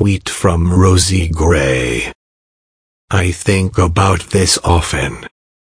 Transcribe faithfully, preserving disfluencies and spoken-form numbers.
tweet from Rosie Gray. I think about this often.